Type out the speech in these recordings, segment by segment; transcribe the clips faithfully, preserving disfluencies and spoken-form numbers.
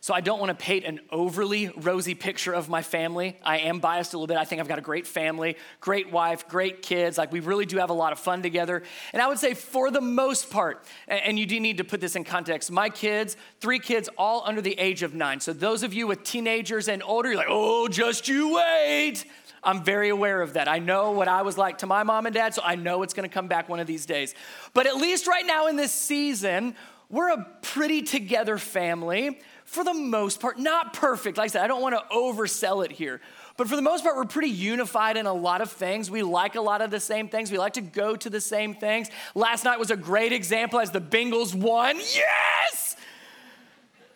So I don't want to paint an overly rosy picture of my family. I am biased a little bit. I think I've got a great family, great wife, great kids. Like, we really do have a lot of fun together. And I would say for the most part, and you do need to put this in context, my kids, three kids all under the age of nine. So those of you with teenagers and older, you're like, oh, just you wait. I'm very aware of that. I know what I was like to my mom and dad, so I know it's going to come back one of these days. But at least right now in this season, we're a pretty together family. For the most part, not perfect. Like I said, I don't want to oversell it here. But for the most part, we're pretty unified in a lot of things. We like a lot of the same things. We like to go to the same things. Last night was a great example as the Bengals won. Yes!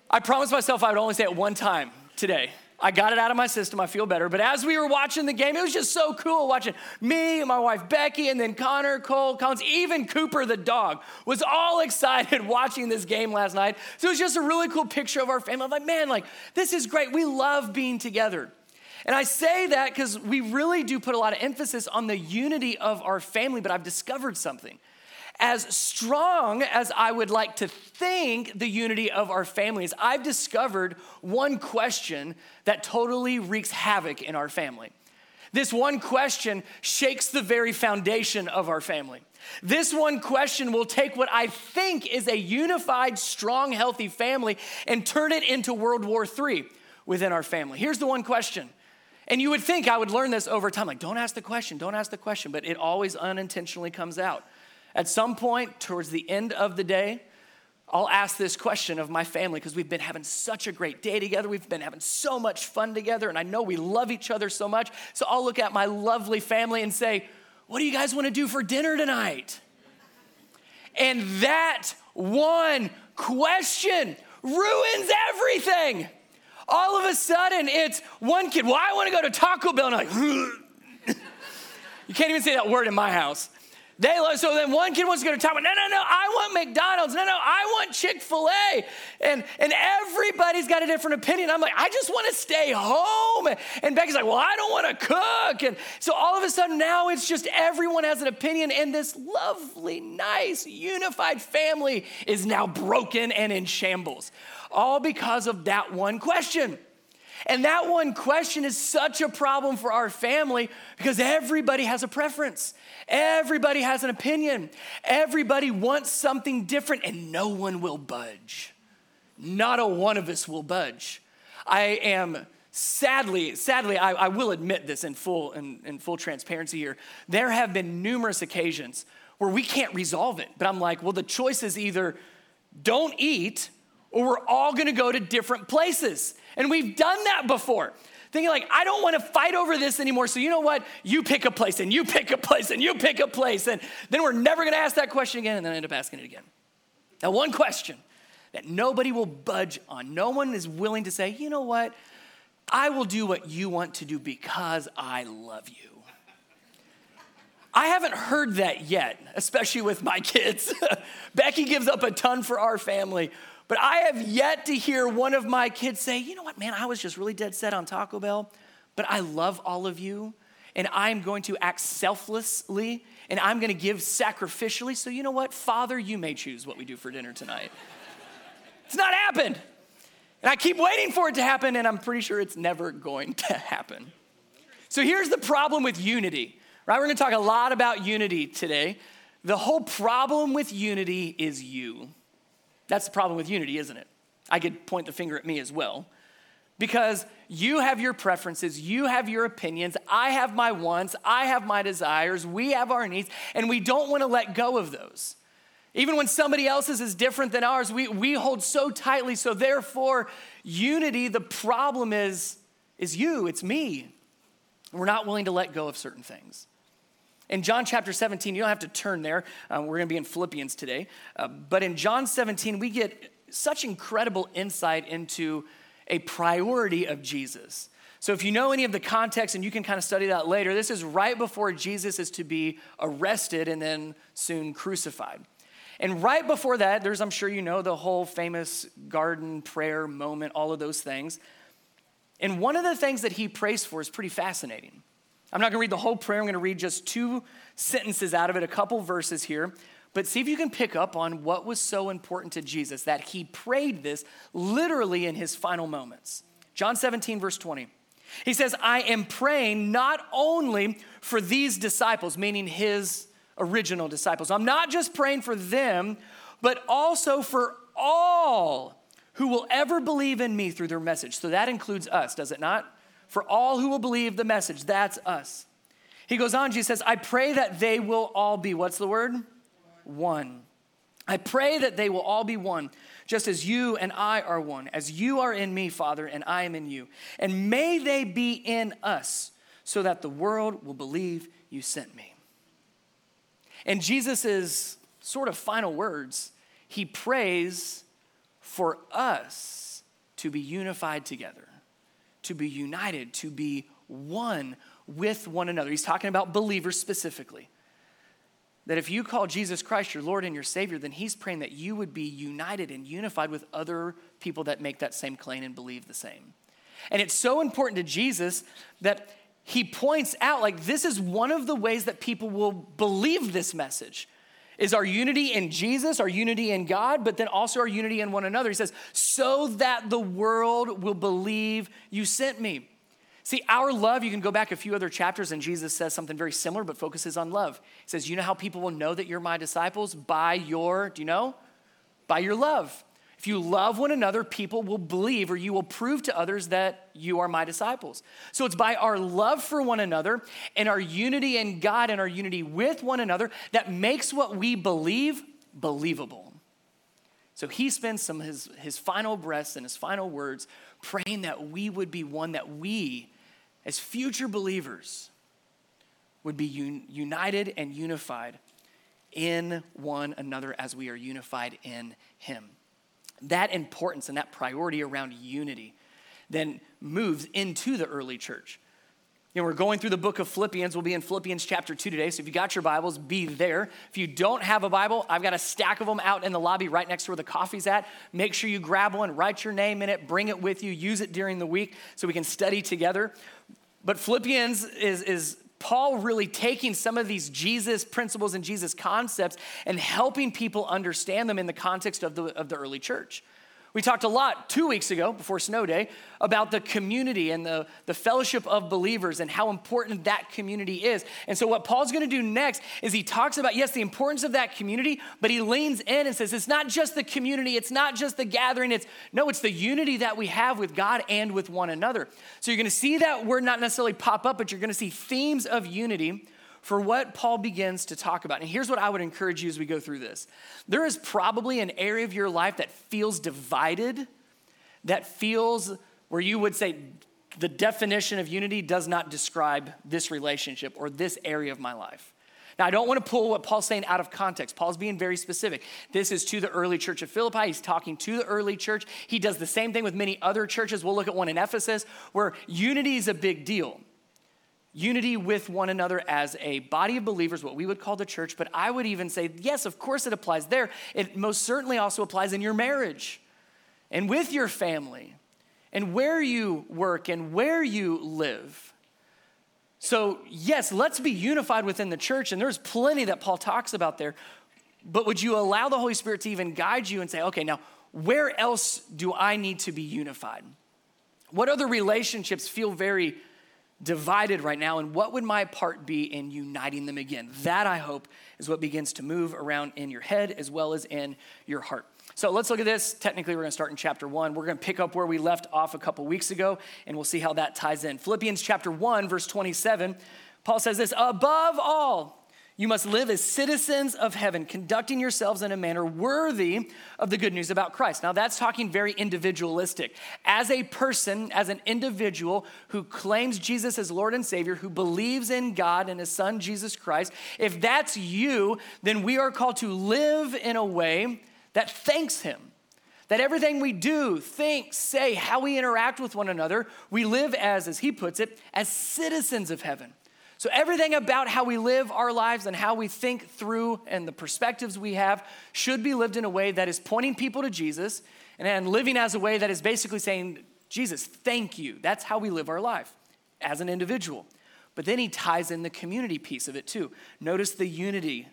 I promised myself I would only say it one time today. I got it out of my system. I feel better. But as we were watching the game, it was just so cool watching me and my wife, Becky, and then Connor, Cole, Collins, even Cooper the dog was all excited watching this game last night. So it was just a really cool picture of our family. I'm like, man, like, this is great. We love being together. And I say that because we really do put a lot of emphasis on the unity of our family, but I've discovered something. As strong as I would like to think the unity of our family is, I've discovered one question that totally wreaks havoc in our family. This one question shakes the very foundation of our family. This one question will take what I think is a unified, strong, healthy family and turn it into World War Three within our family. Here's the one question. And you would think I would learn this over time. Like, don't ask the question, don't ask the question. But it always unintentionally comes out. At some point towards the end of the day, I'll ask this question of my family because we've been having such a great day together. We've been having so much fun together, and I know we love each other so much. So I'll look at my lovely family and say, what do you guys want to do for dinner tonight? And that one question ruins everything. All of a sudden, it's one kid, well, I want to go to Taco Bell. And I'm like, you can't even say that word in my house. They love, so then one kid wants to go to Taco Bell. No, no, no, I want McDonald's. No, no, I want Chick-fil-A. And, and everybody's got a different opinion. I'm like, I just want to stay home. And Becky's like, well, I don't want to cook. And so all of a sudden now it's just everyone has an opinion. And this lovely, nice, unified family is now broken and in shambles. All because of that one question. And that one question is such a problem for our family because everybody has a preference. Everybody has an opinion. Everybody wants something different, and no one will budge. Not a one of us will budge. I am sadly, sadly, I, I will admit this in full in, in full transparency here. There have been numerous occasions where we can't resolve it. But I'm like, well, the choice is either don't eat or we're all gonna go to different places. And we've done that before. Thinking like, I don't wanna fight over this anymore, so you know what? You pick a place, and you pick a place, and you pick a place, and then we're never gonna ask that question again, and then I end up asking it again. Now, one question that nobody will budge on. No one is willing to say, you know what? I will do what you want to do because I love you. I haven't heard that yet, especially with my kids. Becky gives up a ton for our family. But I have yet to hear one of my kids say, you know what, man, I was just really dead set on Taco Bell, but I love all of you, and I'm going to act selflessly, and I'm going to give sacrificially. So you know what, Father, you may choose what we do for dinner tonight. It's not happened. And I keep waiting for it to happen, and I'm pretty sure it's never going to happen. So here's the problem with unity, right? We're going to talk a lot about unity today. The whole problem with unity is you. That's the problem with unity, isn't it? I could point the finger at me as well. Because you have your preferences, you have your opinions, I have my wants, I have my desires, we have our needs, and we don't want to let go of those. Even when somebody else's is different than ours, we, we hold so tightly, so therefore, unity, the problem is, is you, it's me. We're not willing to let go of certain things. In John chapter seventeen, you don't have to turn there. Um, we're going to be in Philippians today. Uh, but in John seventeen, we get such incredible insight into a priority of Jesus. So if you know any of the context, and you can kind of study that later, this is right before Jesus is to be arrested and then soon crucified. And right before that, there's, I'm sure you know, the whole famous garden prayer moment, all of those things. And one of the things that he prays for is pretty fascinating. I'm not going to read the whole prayer. I'm going to read just two sentences out of it, a couple verses here. But see if you can pick up on what was so important to Jesus that he prayed this literally in his final moments. John seventeen, verse twenty. He says, I am praying not only for these disciples, meaning his original disciples. I'm not just praying for them, but also for all who will ever believe in me through their message. So that includes us, does it not? For all who will believe the message, that's us. He goes on, Jesus says, I pray that they will all be, what's the word? One. I pray that they will all be one, just as you and I are one, as you are in me, Father, and I am in you. And may they be in us, so that the world will believe you sent me. And Jesus' sort of final words, he prays for us to be unified together, to be united, to be one with one another. He's talking about believers specifically. That if you call Jesus Christ your Lord and your Savior, then he's praying that you would be united and unified with other people that make that same claim and believe the same. And it's so important to Jesus that he points out, like, this is one of the ways that people will believe this message is our unity in Jesus, our unity in God, but then also our unity in one another. He says, so that the world will believe you sent me. See, our love, you can go back a few other chapters and Jesus says something very similar, but focuses on love. He says, you know how people will know that you're my disciples? By your, do you know? By your love. If you love one another, people will believe, or you will prove to others that you are my disciples. So it's by our love for one another and our unity in God and our unity with one another that makes what we believe believable. So he spends some of his, his final breaths and his final words praying that we would be one, that we as future believers would be un- united and unified in one another as we are unified in him. That importance and that priority around unity then moves into the early church. You know, we're going through the book of Philippians. We'll be in Philippians chapter two today. So if you got your Bibles, be there. If you don't have a Bible, I've got a stack of them out in the lobby right next to where the coffee's at. Make sure you grab one, write your name in it, bring it with you, use it during the week so we can study together. But Philippians is is Paul really taking some of these Jesus principles and Jesus concepts and helping people understand them in the context of the, of the early church. We talked a lot two weeks ago before Snow Day about the community and the, the fellowship of believers and how important that community is. And so what Paul's going to do next is he talks about, yes, the importance of that community, but he leans in and says, it's not just the community. It's not just the gathering. It's no, it's the unity that we have with God and with one another. So you're going to see that word not necessarily pop up, but you're going to see themes of unity for what Paul begins to talk about. And here's what I would encourage you as we go through this. There is probably an area of your life that feels divided, that feels where you would say the definition of unity does not describe this relationship or this area of my life. Now, I don't want to pull what Paul's saying out of context. Paul's being very specific. This is to the early church of Philippi. He's talking to the early church. He does the same thing with many other churches. We'll look at one in Ephesus where unity is a big deal. Unity with one another as a body of believers, what we would call the church. But I would even say, yes, of course it applies there. It most certainly also applies in your marriage and with your family and where you work and where you live. So yes, let's be unified within the church. And there's plenty that Paul talks about there. But would you allow the Holy Spirit to even guide you and say, okay, now where else do I need to be unified? What other relationships feel very divided right now, and what would my part be in uniting them again? That, I hope, is what begins to move around in your head as well as in your heart. So let's look at this. Technically, we're going to start in chapter one. We're going to pick up where we left off a couple weeks ago, and we'll see how that ties in. Philippians chapter one, verse twenty-seven, Paul says this, above all, you must live as citizens of heaven, conducting yourselves in a manner worthy of the good news about Christ. Now, that's talking very individualistic. As a person, as an individual who claims Jesus as Lord and Savior, who believes in God and his son, Jesus Christ, if that's you, then we are called to live in a way that thanks him, that everything we do, think, say, how we interact with one another, we live as, as he puts it, as citizens of heaven. So everything about how we live our lives and how we think through and the perspectives we have should be lived in a way that is pointing people to Jesus and then living as a way that is basically saying, Jesus, thank you. That's how we live our life as an individual. But then he ties in the community piece of it too. Notice the unity.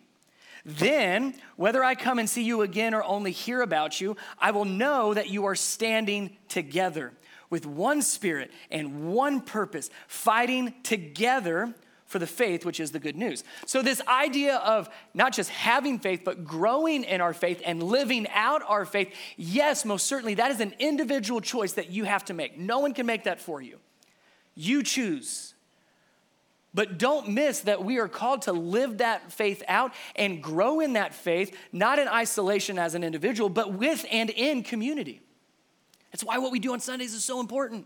Then, whether I come and see you again or only hear about you, I will know that you are standing together with one spirit and one purpose, fighting together for the faith, which is the good news. So this idea of not just having faith, but growing in our faith and living out our faith, yes, most certainly, that is an individual choice that you have to make. No one can make that for you. You choose. But don't miss that we are called to live that faith out and grow in that faith, not in isolation as an individual, but with and in community. That's why what we do on Sundays is so important,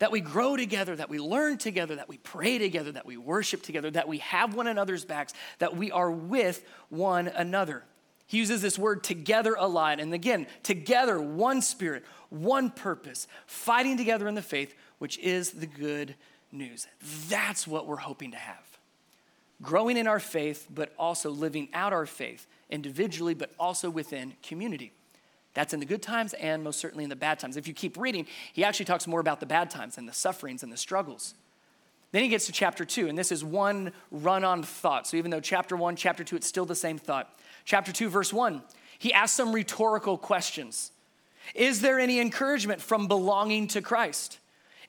that we grow together, that we learn together, that we pray together, that we worship together, that we have one another's backs, that we are with one another. He uses this word together a lot. And again, together, one spirit, one purpose, fighting together in the faith, which is the good news. That's what we're hoping to have. Growing in our faith, but also living out our faith individually, but also within community. That's in the good times and most certainly in the bad times. If you keep reading, he actually talks more about the bad times and the sufferings and the struggles. Then he gets to chapter two, and this is one run-on thought. So even though chapter one, chapter two, it's still the same thought. Chapter two, verse one, he asks some rhetorical questions. Is there any encouragement from belonging to Christ?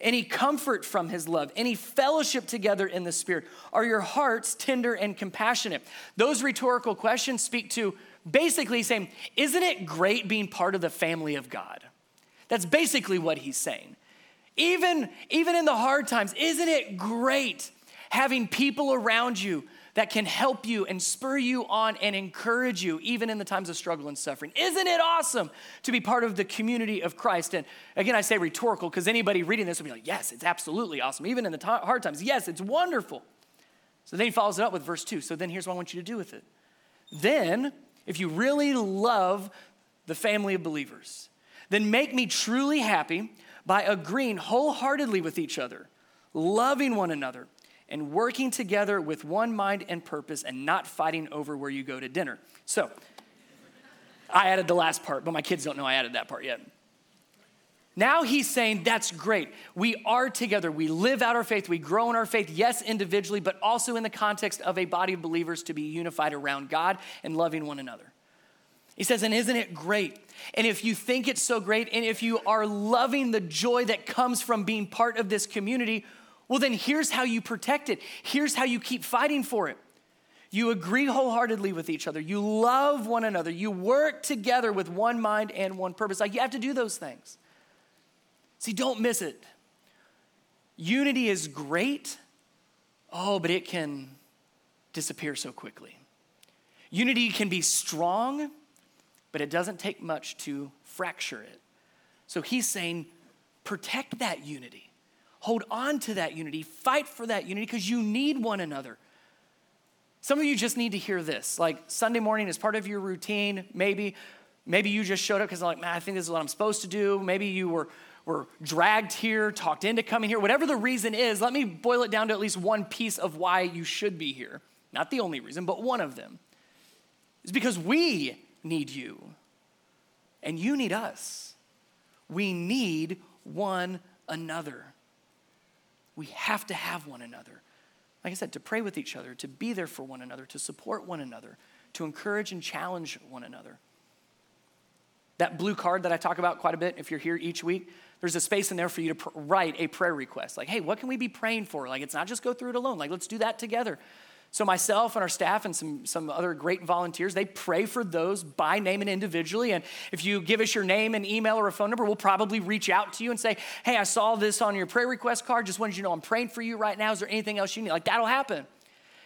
Any comfort from his love? Any fellowship together in the Spirit? Are your hearts tender and compassionate? Those rhetorical questions speak to basically saying, isn't it great being part of the family of God? That's basically what he's saying. Even, even in the hard times, isn't it great having people around you that can help you and spur you on and encourage you, even in the times of struggle and suffering? Isn't it awesome to be part of the community of Christ? And again, I say rhetorical because anybody reading this would be like, yes, it's absolutely awesome. Even in the t- hard times, yes, it's wonderful. So then he follows it up with verse two. So then here's what I want you to do with it. Then, if you really love the family of believers, then make me truly happy by agreeing wholeheartedly with each other, loving one another, and working together with one mind and purpose, and not fighting over where you go to dinner. So I added the last part, but my kids don't know I added that part yet. Now he's saying, that's great. We are together. We live out our faith. We grow in our faith, yes, individually, but also in the context of a body of believers to be unified around God and loving one another. He says, and isn't it great? And if you think it's so great, and if you are loving the joy that comes from being part of this community, well, then here's how you protect it. Here's how you keep fighting for it. You agree wholeheartedly with each other. You love one another. You work together with one mind and one purpose. Like, you have to do those things. See, don't miss it. Unity is great, oh, but it can disappear so quickly. Unity can be strong, but it doesn't take much to fracture it. So he's saying, protect that unity. Hold on to that unity. Fight for that unity because you need one another. Some of you just need to hear this. Like, Sunday morning is part of your routine, maybe. Maybe you just showed up because, like, man, I think this is what I'm supposed to do. Maybe you were... were dragged here, talked into coming here, whatever the reason is, let me boil it down to at least one piece of why you should be here. Not the only reason, but one of them. It's because we need you, and you need us. We need one another. We have to have one another. Like I said, to pray with each other, to be there for one another, to support one another, to encourage and challenge one another. That blue card that I talk about quite a bit, if you're here each week, there's a space in there for you to pr- write a prayer request. Like, hey, what can we be praying for? Like, it's not just go through it alone. Like, let's do that together. So myself and our staff and some, some other great volunteers, they pray for those by name and individually. And if you give us your name and email or a phone number, we'll probably reach out to you and say, hey, I saw this on your prayer request card. Just wanted you to know I'm praying for you right now. Is there anything else you need? Like, that'll happen.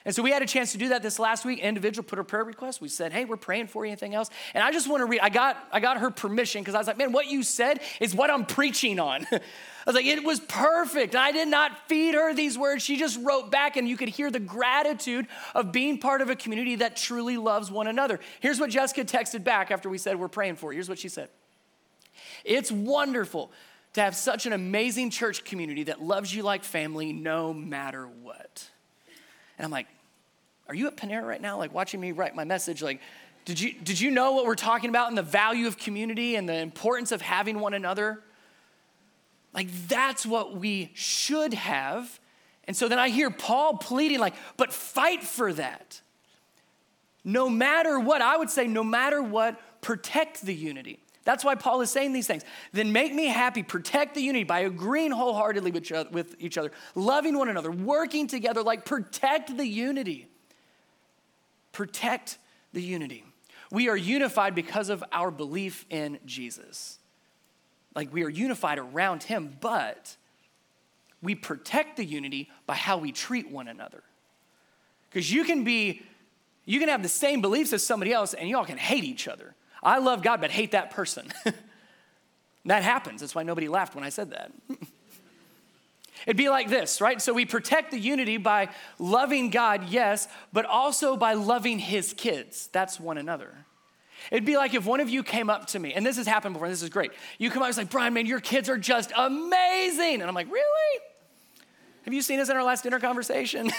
And so we had a chance to do that this last week. An individual put her prayer request. We said, hey, we're praying for you, anything else? And I just want to read, I got I got her permission because I was like, man, what you said is what I'm preaching on. I was like, it was perfect. I did not feed her these words. She just wrote back, and you could hear the gratitude of being part of a community that truly loves one another. Here's what Jessica texted back after we said we're praying for you. Here's what she said. It's wonderful to have such an amazing church community that loves you like family no matter what. And I'm like, are you at Panera right now? Like, watching me write my message? Like, did you did you know what we're talking about and the value of community and the importance of having one another? Like, that's what we should have. And so then I hear Paul pleading, like, but fight for that. no matter what, I would say no matter what, protect the unity. That's why Paul is saying these things. Then make me happy, protect the unity by agreeing wholeheartedly with each other, loving one another, working together, like protect the unity. Protect the unity. We are unified because of our belief in Jesus. Like we are unified around him, but we protect the unity by how we treat one another. Because you can be, you can have the same beliefs as somebody else and y'all can hate each other. I love God, but hate that person. That happens. That's why nobody laughed when I said that. It'd be like this, right? So we protect the unity by loving God, yes, but also by loving his kids. That's one another. It'd be like if one of you came up to me, and this has happened before, and this is great. You come up and say, Brian, man, your kids are just amazing. And I'm like, really? Have you seen us in our last dinner conversation?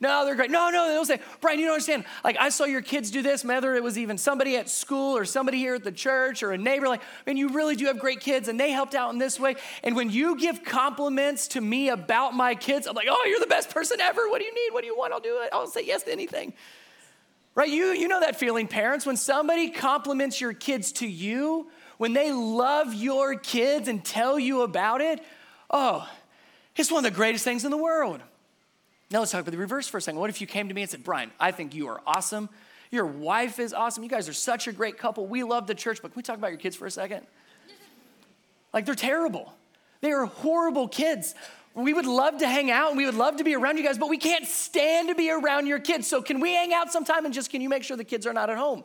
No, they're great. No, no, they'll say, Brian, you don't understand. Like, I saw your kids do this, whether it was even somebody at school or somebody here at the church or a neighbor. Like, man, you really do have great kids, and they helped out in this way. And when you give compliments to me about my kids, I'm like, oh, you're the best person ever. What do you need? What do you want? I'll do it. I'll say yes to anything. Right? You, you know that feeling, parents. When somebody compliments your kids to you, when they love your kids and tell you about it, oh, it's one of the greatest things in the world. Now let's talk about the reverse for a second. What if you came to me and said, Brian, I think you are awesome. Your wife is awesome. You guys are such a great couple. We love the church, but can we talk about your kids for a second? Like they're terrible. They are horrible kids. We would love to hang out and we would love to be around you guys, but we can't stand to be around your kids. So can we hang out sometime and just, can you make sure the kids are not at home?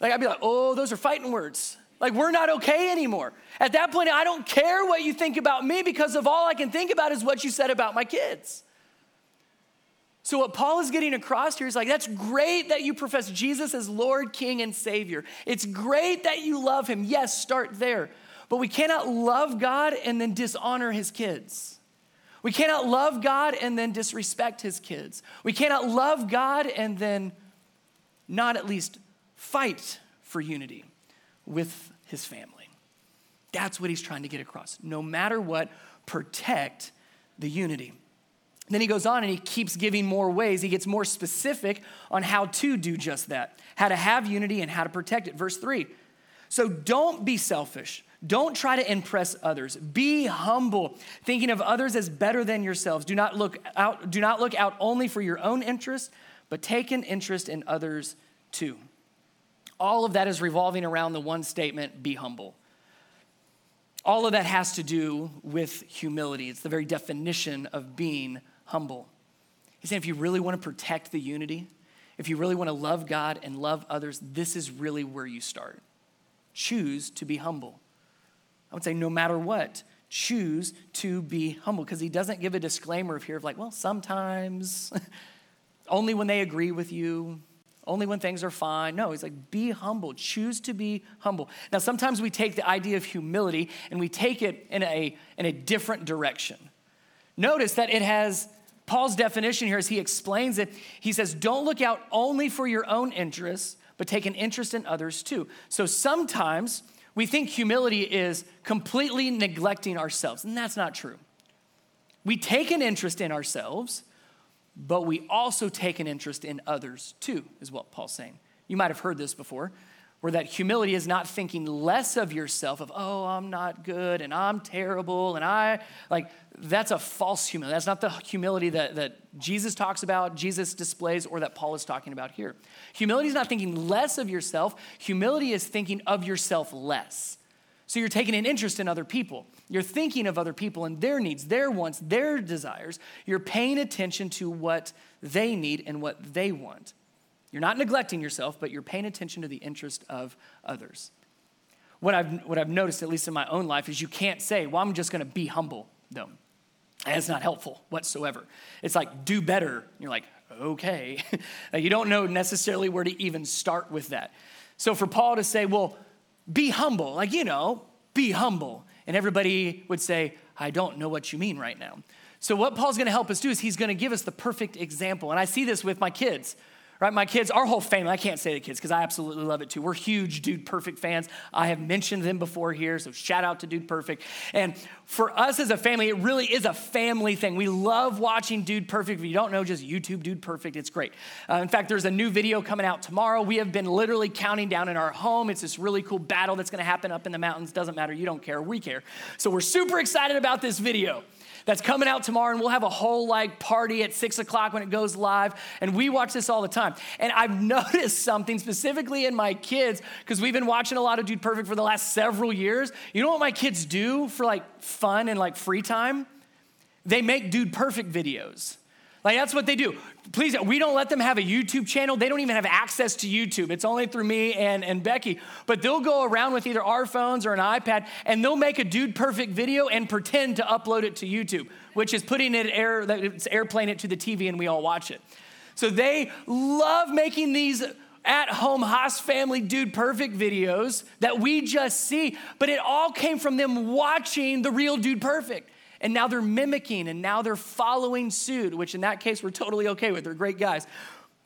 Like I'd be like, oh, those are fighting words. Like we're not okay anymore. At that point, I don't care what you think about me because of all I can think about is what you said about my kids. So what Paul is getting across here is like, that's great that you profess Jesus as Lord, King, and Savior. It's great that you love him. Yes, start there. But we cannot love God and then dishonor his kids. We cannot love God and then disrespect his kids. We cannot love God and then not at least fight for unity with his family. That's what he's trying to get across. No matter what, protect the unity. Then he goes on and he keeps giving more ways. He gets more specific on how to do just that, how to have unity and how to protect it. Verse three, so don't be selfish. Don't try to impress others. Be humble, thinking of others as better than yourselves. Do not look out, do not look out only for your own interest, but take an interest in others too. All of that is revolving around the one statement, be humble. All of that has to do with humility. It's the very definition of being humble. He's saying if you really want to protect the unity, if you really want to love God and love others, this is really where you start. Choose to be humble. I would say no matter what, choose to be humble because he doesn't give a disclaimer of here of like, well, sometimes, only when they agree with you, only when things are fine. No, he's like, be humble. Choose to be humble. Now, sometimes we take the idea of humility and we take it in a, in a different direction. Notice that it has Paul's definition here as he explains it. He says, don't look out only for your own interests, but take an interest in others too. So sometimes we think humility is completely neglecting ourselves, and that's not true. We take an interest in ourselves, but we also take an interest in others too, is what Paul's saying. You might have heard this before, where that humility is not thinking less of yourself of, oh, I'm not good and I'm terrible and I, like that's a false humility. That's not the humility that, that Jesus talks about, Jesus displays, or that Paul is talking about here. Humility is not thinking less of yourself. Humility is thinking of yourself less. So you're taking an interest in other people. You're thinking of other people and their needs, their wants, their desires. You're paying attention to what they need and what they want. You're not neglecting yourself, but you're paying attention to the interest of others. What I've, what I've noticed, at least in my own life, is you can't say, well, I'm just going to be humble, though. And it's not helpful whatsoever. It's like, do better. You're like, okay. You don't know necessarily where to even start with that. So for Paul to say, well, be humble, like, you know, be humble. And everybody would say, I don't know what you mean right now. So what Paul's going to help us do is he's going to give us the perfect example. And I see this with my kids. right? My kids, our whole family, I can't say the kids because I absolutely love it too. We're huge Dude Perfect fans. I have mentioned them before here, so shout out to Dude Perfect. And for us as a family, it really is a family thing. We love watching Dude Perfect. If you don't know, just YouTube Dude Perfect. It's great. Uh, in fact, there's a new video coming out tomorrow. We have been literally counting down in our home. It's this really cool battle that's going to happen up in the mountains. Doesn't matter. You don't care. We care. So we're super excited about this video that's coming out tomorrow, and we'll have a whole like party at six o'clock when it goes live, and we watch this all the time. And I've noticed something specifically in my kids, because we've been watching a lot of Dude Perfect for the last several years. You know what my kids do for like fun and like free time? They make Dude Perfect videos. Like that's what they do. Please, we don't let them have a YouTube channel. They don't even have access to YouTube. It's only through me and, and Becky. But they'll go around with either our phones or an iPad, and they'll make a Dude Perfect video and pretend to upload it to YouTube, which is putting it air, it's airplane it to the T V and we all watch it. So they love making these at-home Haas family Dude Perfect videos that we just see, but it all came from them watching the real Dude Perfect. And now they're mimicking, and now they're following suit, which in that case, we're totally okay with. They're great guys.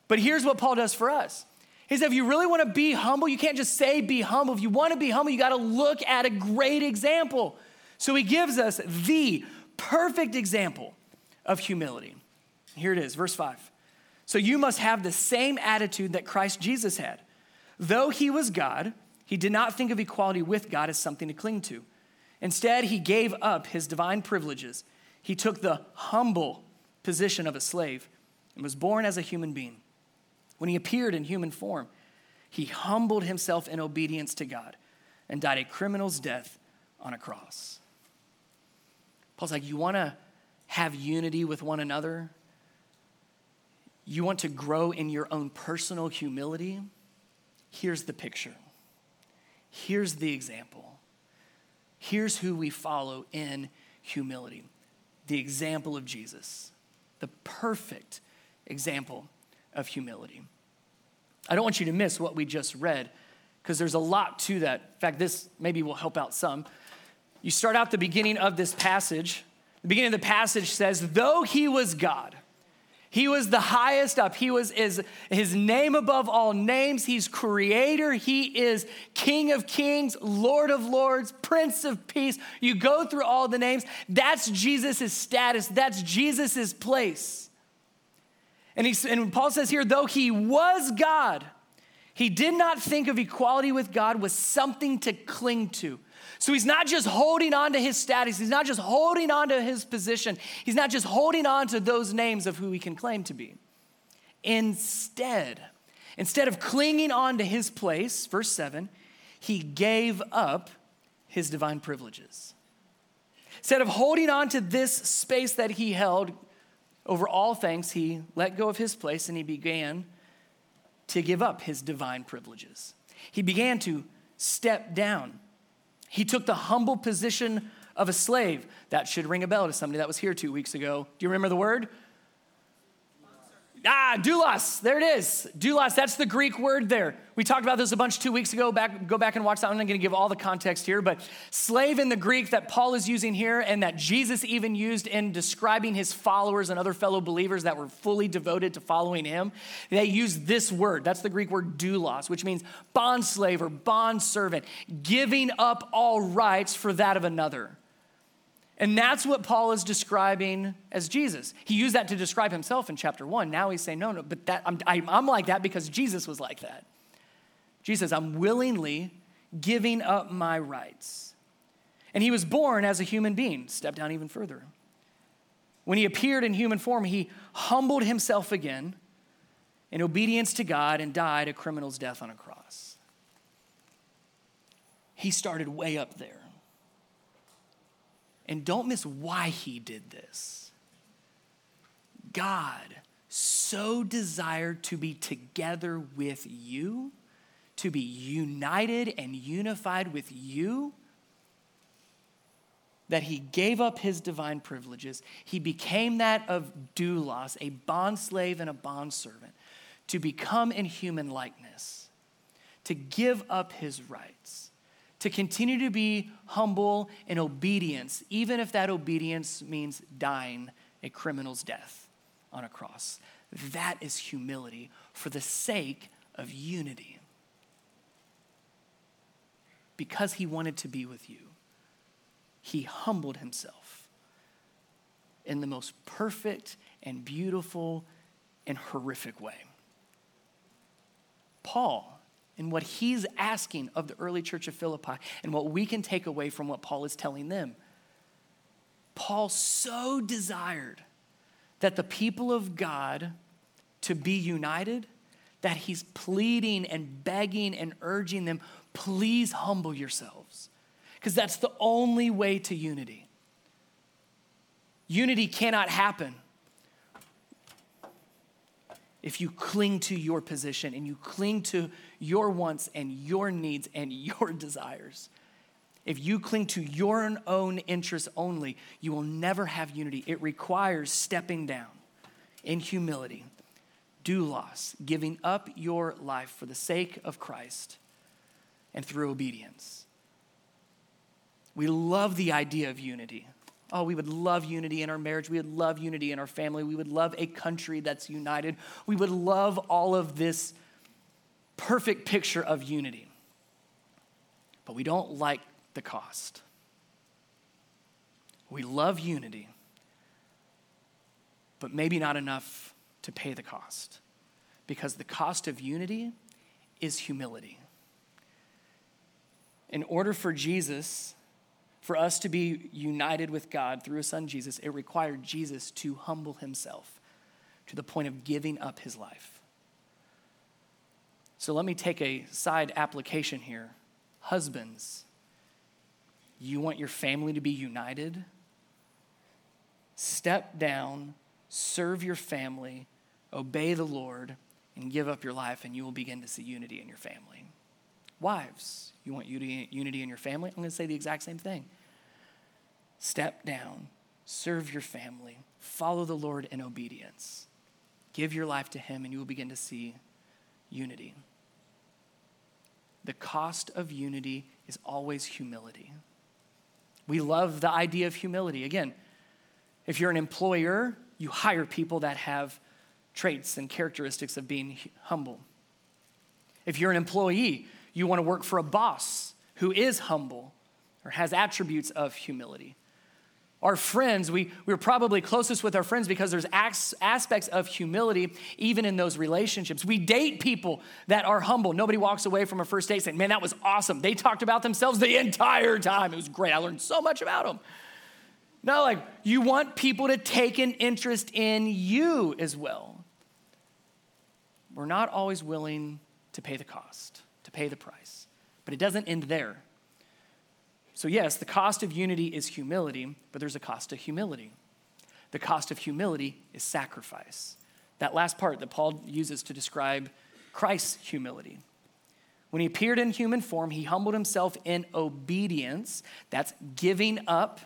But here's what Paul does for us. He says, if you really want to be humble, you can't just say be humble. If you want to be humble, you got to look at a great example. So he gives us the perfect example of humility. Here it is, verse five. So you must have the same attitude that Christ Jesus had. Though he was God, he did not think of equality with God as something to cling to. Instead, he gave up his divine privileges. He took the humble position of a slave and was born as a human being. When he appeared in human form, he humbled himself in obedience to God and died a criminal's death on a cross. Paul's like, you want to have unity with one another? You want to grow in your own personal humility? Here's the picture. Here's the example. Here's who we follow in humility, the example of Jesus, the perfect example of humility. I don't want you to miss what we just read because there's a lot to that. In fact, this maybe will help out some. You start out the beginning of this passage. The beginning of the passage says, though he was God, he was the highest up. He was his, his name above all names. He's creator. He is King of kings, Lord of lords, Prince of peace. You go through all the names. That's Jesus's status. That's Jesus's place. And, he, and Paul says here, though he was God, he did not think of equality with God was something to cling to. So he's not just holding on to his status. He's not just holding on to his position. He's not just holding on to those names of who he can claim to be. Instead, instead of clinging on to his place, verse seven, he gave up his divine privileges. Instead of holding on to this space that he held over all things, he let go of his place and he began to give up his divine privileges. He began to step down. He took the humble position of a slave. That should ring a bell to somebody that was here two weeks ago. Do you remember the word? Doulos. Ah, doulos. There it is. Doulos, that's the Greek word there. We talked about this a bunch two weeks ago. Back, go back and watch that one. I'm going to give all the context here. But slave in the Greek that Paul is using here and that Jesus even used in describing his followers and other fellow believers that were fully devoted to following him, they used this word. That's the Greek word doulos, which means bond slave or bond servant, giving up all rights for that of another. And that's what Paul is describing as Jesus. He used that to describe himself in chapter one. Now he's saying, no, no, but that I'm, I'm like that because Jesus was like that. Jesus, I'm willingly giving up my rights. And he was born as a human being. Step down even further. When he appeared in human form, he humbled himself again in obedience to God and died a criminal's death on a cross. He started way up there. And don't miss why he did this. God so desired to be together with you, to be united and unified with you, that he gave up his divine privileges. He became that of doulos, a bondslave and a bondservant, to become in human likeness, to give up his rights, to continue to be humble in obedience, even if that obedience means dying a criminal's death on a cross. That is humility for the sake of unity. Because he wanted to be with you, he humbled himself in the most perfect and beautiful and horrific way. Paul, in what he's asking of the early church of Philippi, and what we can take away from what Paul is telling them, Paul so desired that the people of God to be united that he's pleading and begging and urging them, please humble yourselves, because that's the only way to unity. Unity cannot happen if you cling to your position and you cling to your wants and your needs and your desires. If you cling to your own interests only, you will never have unity. It requires stepping down in humility, doulos, giving up your life for the sake of Christ and through obedience. We love the idea of unity. Oh, we would love unity in our marriage. We would love unity in our family. We would love a country that's united. We would love all of this perfect picture of unity. But we don't like the cost. We love unity, but maybe not enough to pay the cost, because the cost of unity is humility. In order for Jesus For us to be united with God through his son Jesus, it required Jesus to humble himself to the point of giving up his life. So let me take a side application here. Husbands, you want your family to be united? Step down, serve your family, obey the Lord, and give up your life, and you will begin to see unity in your family. Wives, you want unity in your family? I'm going to say the exact same thing. Step down, serve your family, follow the Lord in obedience. Give your life to him, and you will begin to see unity. The cost of unity is always humility. We love the idea of humility. Again, if you're an employer, you hire people that have traits and characteristics of being humble. If you're an employee, you want to work for a boss who is humble or has attributes of humility. Our friends, we, we're probably closest with our friends because there's as, aspects of humility even in those relationships. We date people that are humble. Nobody walks away from a first date saying, man, that was awesome. They talked about themselves the entire time. It was great. I learned so much about them. No, like you want people to take an interest in you as well. We're not always willing to pay the cost. to pay the price. But it doesn't end there. So yes, the cost of unity is humility, but there's a cost to humility. The cost of humility is sacrifice. That last part that Paul uses to describe Christ's humility. When he appeared in human form, he humbled himself in obedience. That's giving up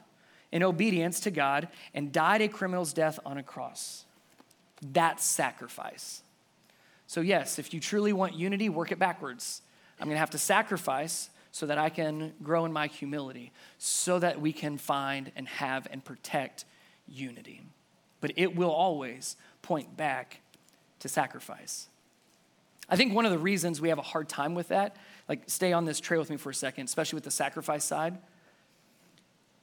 in obedience to God, and died a criminal's death on a cross. That's sacrifice. So yes, if you truly want unity, work it backwards. I'm going to have to sacrifice so that I can grow in my humility, so that we can find and have and protect unity. But it will always point back to sacrifice. I think one of the reasons we have a hard time with that, like stay on this trail with me for a second, especially with the sacrifice side,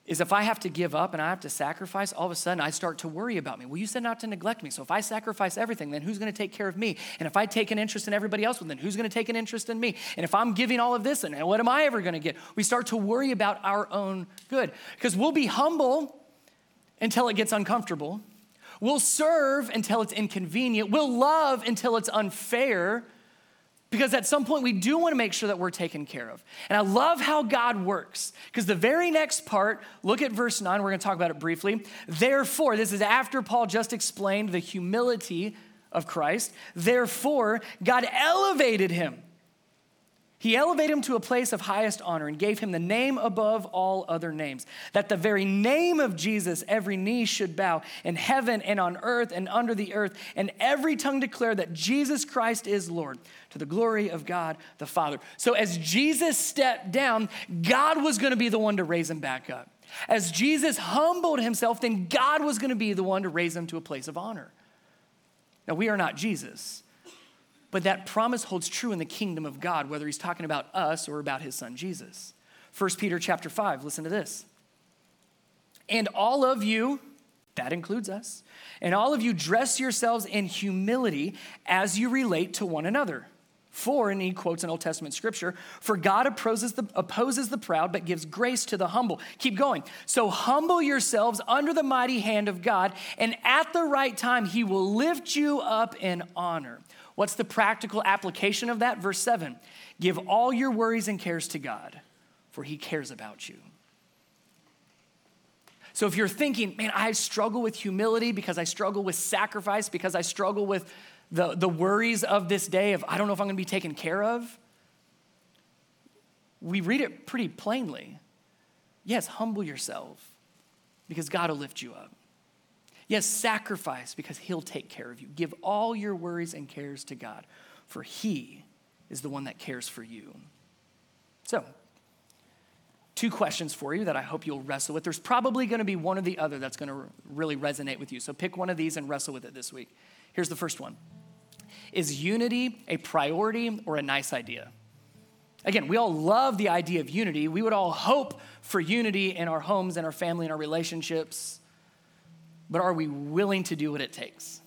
is if I have to give up and I have to sacrifice, all of a sudden I start to worry about me. Well, you said not to neglect me. So if I sacrifice everything, then who's going to take care of me? And if I take an interest in everybody else, well, then who's going to take an interest in me? And if I'm giving all of this, and what am I ever going to get? We start to worry about our own good, because we'll be humble until it gets uncomfortable. We'll serve until it's inconvenient. We'll love until it's unfair, because at some point we do want to make sure that we're taken care of. And I love how God works, because the very next part, look at verse nine, we're going to talk about it briefly. Therefore, this is after Paul just explained the humility of Christ. Therefore, God elevated him. He elevated him to a place of highest honor and gave him the name above all other names, that the very name of Jesus, every knee should bow in heaven and on earth and under the earth, and every tongue declare that Jesus Christ is Lord, to the glory of God the Father. So as Jesus stepped down, God was going to be the one to raise him back up. As Jesus humbled himself, then God was going to be the one to raise him to a place of honor. Now, we are not Jesus. But that promise holds true in the kingdom of God, whether he's talking about us or about his son, Jesus. First Peter chapter five, listen to this. And all of you, that includes us, and all of you dress yourselves in humility as you relate to one another. For, and he quotes an Old Testament scripture, for God opposes the, opposes the proud, but gives grace to the humble. Keep going. So humble yourselves under the mighty hand of God, and at the right time, he will lift you up in honor. What's the practical application of that? Verse seven, give all your worries and cares to God, for he cares about you. So if you're thinking, man, I struggle with humility because I struggle with sacrifice, because I struggle with The, the worries of this day of, I don't know if I'm going to be taken care of. We read it pretty plainly. Yes, humble yourself because God will lift you up. Yes, sacrifice because he'll take care of you. Give all your worries and cares to God, for he is the one that cares for you. So, two questions for you that I hope you'll wrestle with. There's probably going to be one or the other that's going to really resonate with you. So pick one of these and wrestle with it this week. Here's the first one. Is unity a priority or a nice idea? Again, we all love the idea of unity. We would all hope for unity in our homes and our family and our relationships. But are we willing to do what it takes?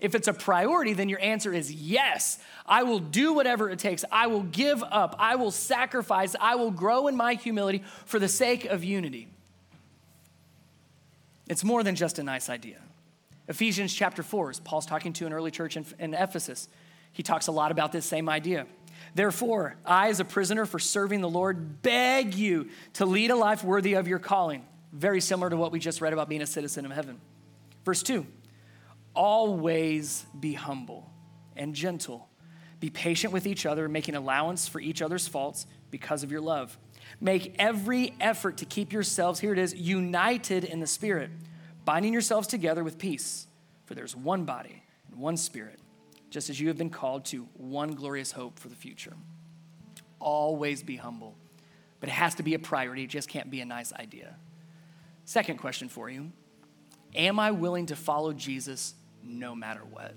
If it's a priority, then your answer is yes. I will do whatever it takes. I will give up. I will sacrifice. I will grow in my humility for the sake of unity. It's more than just a nice idea. Ephesians chapter four, as Paul's talking to an early church in, in Ephesus, he talks a lot about this same idea. Therefore, I, as a prisoner for serving the Lord, beg you to lead a life worthy of your calling. Very similar to what we just read about being a citizen of heaven. Verse two, always be humble and gentle. Be patient with each other, making allowance for each other's faults because of your love. Make every effort to keep yourselves, here it is, united in the Spirit, binding yourselves together with peace, for there's one body and one Spirit, just as you have been called to one glorious hope for the future. Always be humble, but it has to be a priority. It just can't be a nice idea. Second question for you, am I willing to follow Jesus no matter what?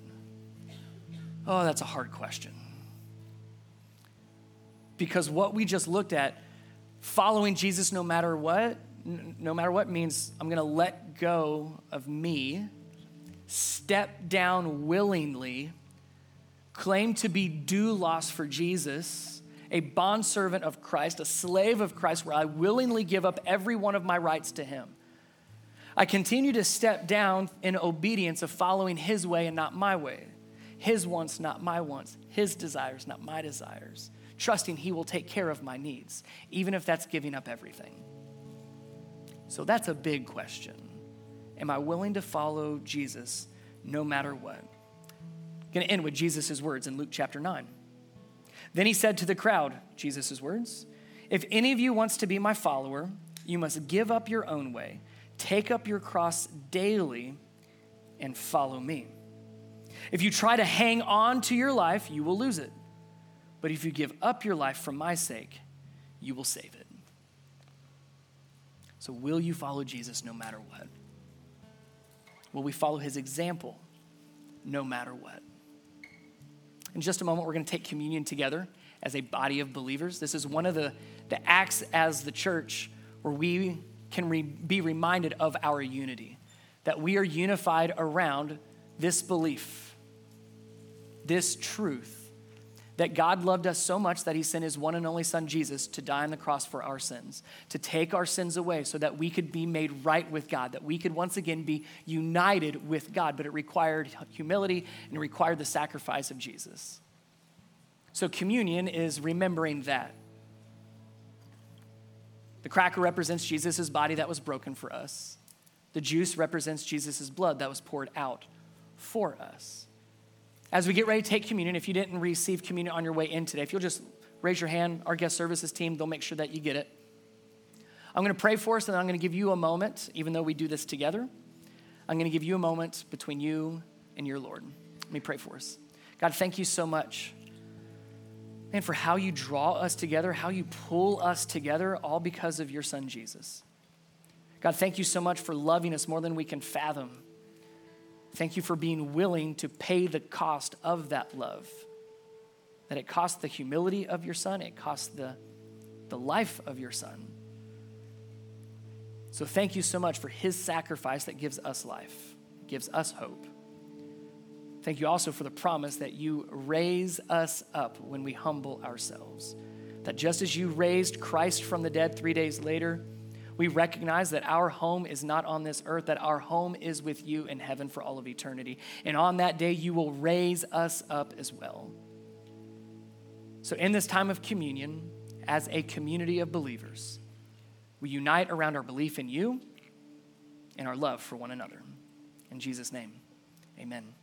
Oh, that's a hard question. Because what we just looked at, following Jesus no matter what, no matter what means I'm going to let go of me, step down willingly, claim to be doulos for Jesus, a bondservant of Christ, a slave of Christ, where I willingly give up every one of my rights to him. I continue to step down in obedience of following his way and not my way, his wants, not my wants, his desires, not my desires, trusting he will take care of my needs, even if that's giving up everything. So that's a big question. Am I willing to follow Jesus no matter what? I'm going to end with Jesus' words in Luke chapter nine. Then he said to the crowd, Jesus' words, if any of you wants to be my follower, you must give up your own way, take up your cross daily, and follow me. If you try to hang on to your life, you will lose it. But if you give up your life for my sake, you will save it. So will you follow Jesus no matter what? Will we follow his example no matter what? In just a moment, we're going to take communion together as a body of believers. This is one of the, the acts as the church where we can re, be reminded of our unity, that we are unified around this belief, this truth, that God loved us so much that he sent his one and only son, Jesus, to die on the cross for our sins, to take our sins away so that we could be made right with God, that we could once again be united with God, but it required humility and it required the sacrifice of Jesus. So communion is remembering that. The cracker represents Jesus' body that was broken for us. The juice represents Jesus' blood that was poured out for us. As we get ready to take communion, if you didn't receive communion on your way in today, if you'll just raise your hand, our guest services team, they'll make sure that you get it. I'm going to pray for us, and I'm going to give you a moment, even though we do this together. I'm going to give you a moment between you and your Lord. Let me pray for us. God, thank you so much, man, for how you draw us together, how you pull us together, all because of your son, Jesus. God, thank you so much for loving us more than we can fathom. Thank you for being willing to pay the cost of that love that it cost the humility of your son, it cost the, the life of your son. So thank you so much for his sacrifice that gives us life, gives us hope. Thank you also for the promise that you raise us up when we humble ourselves, that just as you raised Christ from the dead three days later, we recognize that our home is not on this earth, that our home is with you in heaven for all of eternity. And on that day, you will raise us up as well. So in this time of communion, as a community of believers, we unite around our belief in you and our love for one another. In Jesus' name, amen.